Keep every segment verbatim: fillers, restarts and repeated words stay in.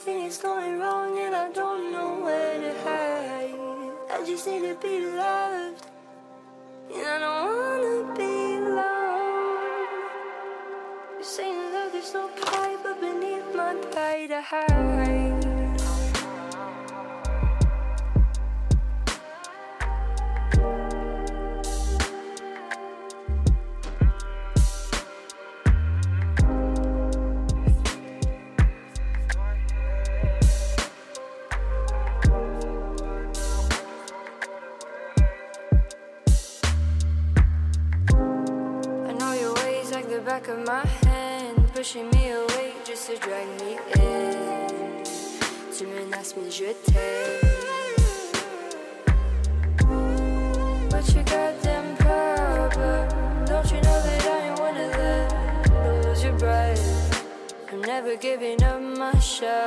Everything is going wrong and I don't know where to hide. I just need to be loved, and I don't wanna be alone. You say you love, there's no pride, but beneath my pride I hide. Back of my hand, pushing me away just to drag me in. Tu menaces mais je t'aime. What's your goddamn problem? Don't you know that I ain't one of them? Lose your breath. I'm never giving up my show.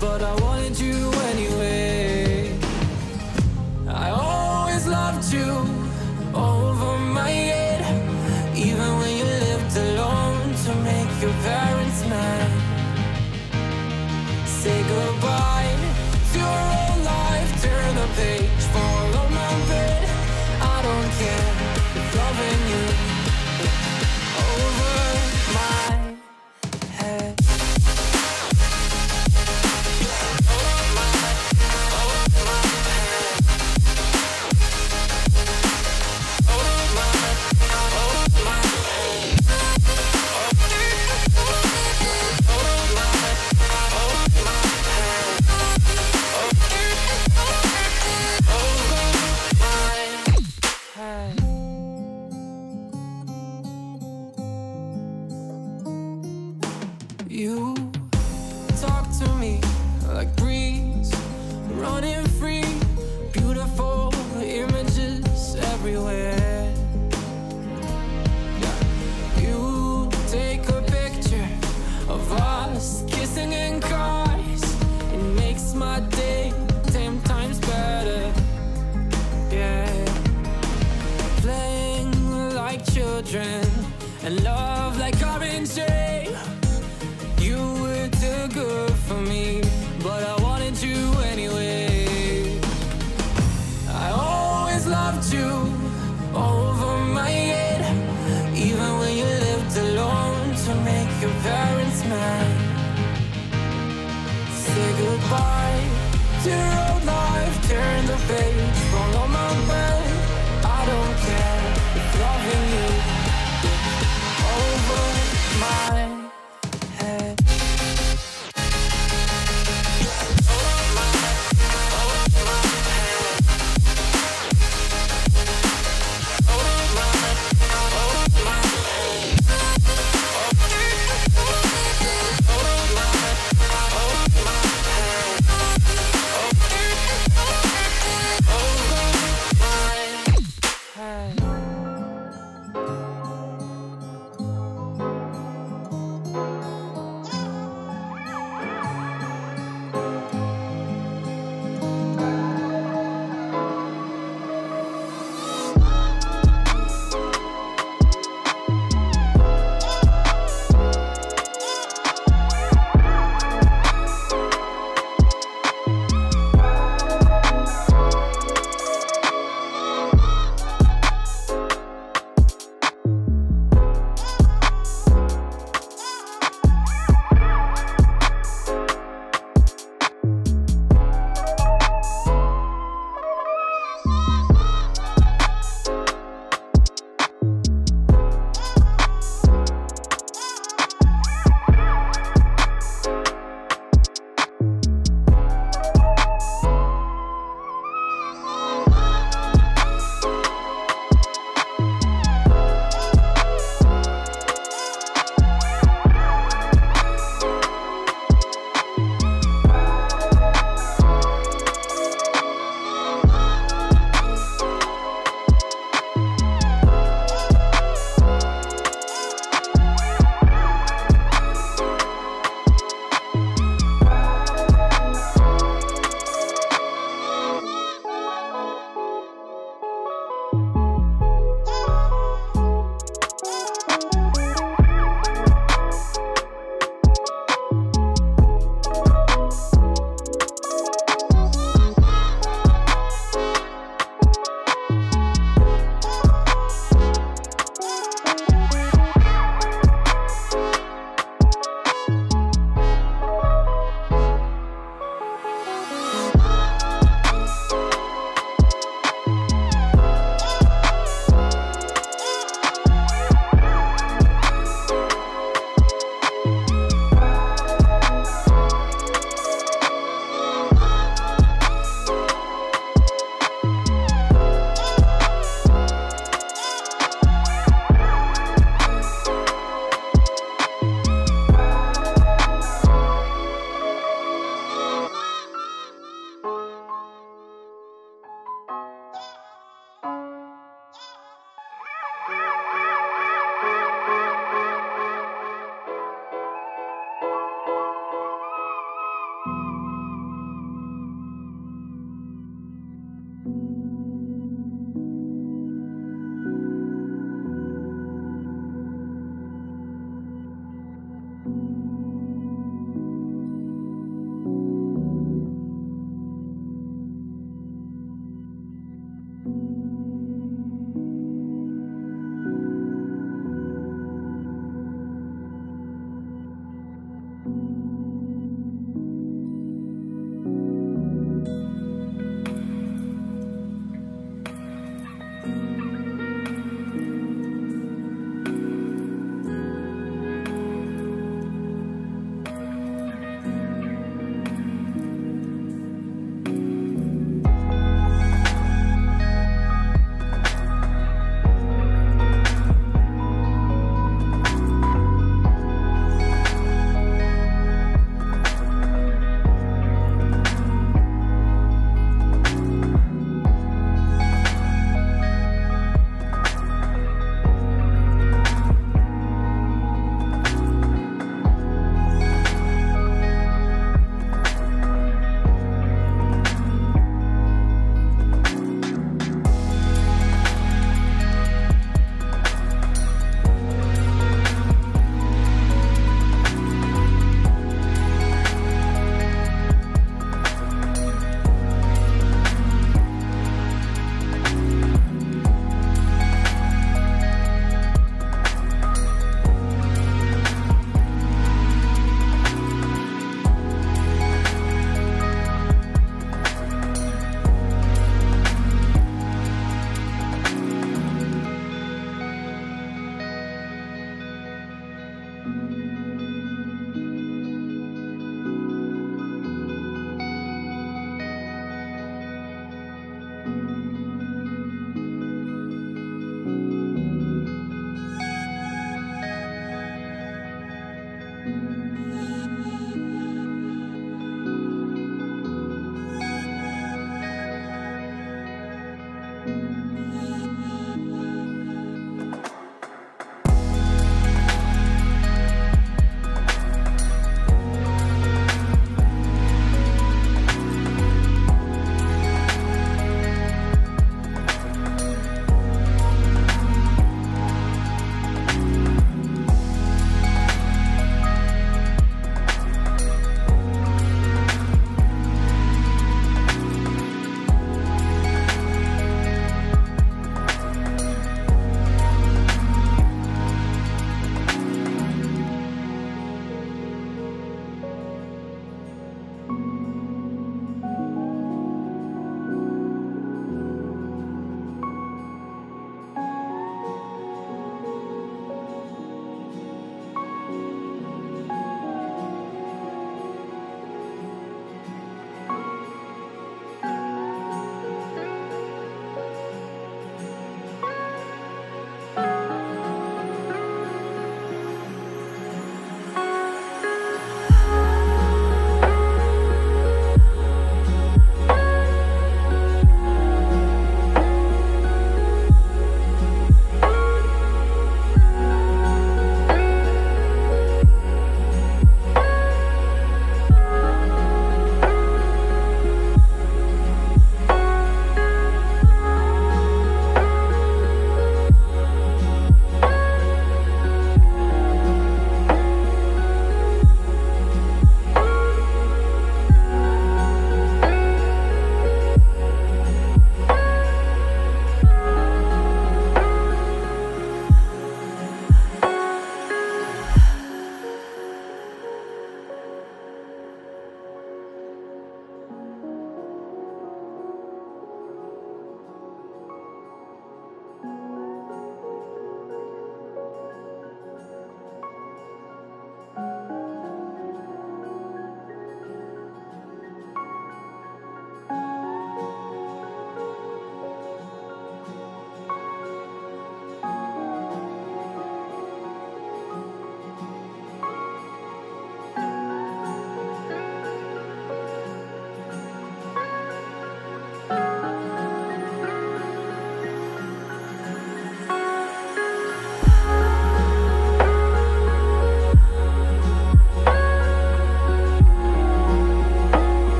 But I wanted you anyway. by. Tear out life, turn the page, follow my way. I don't care if loving you over my.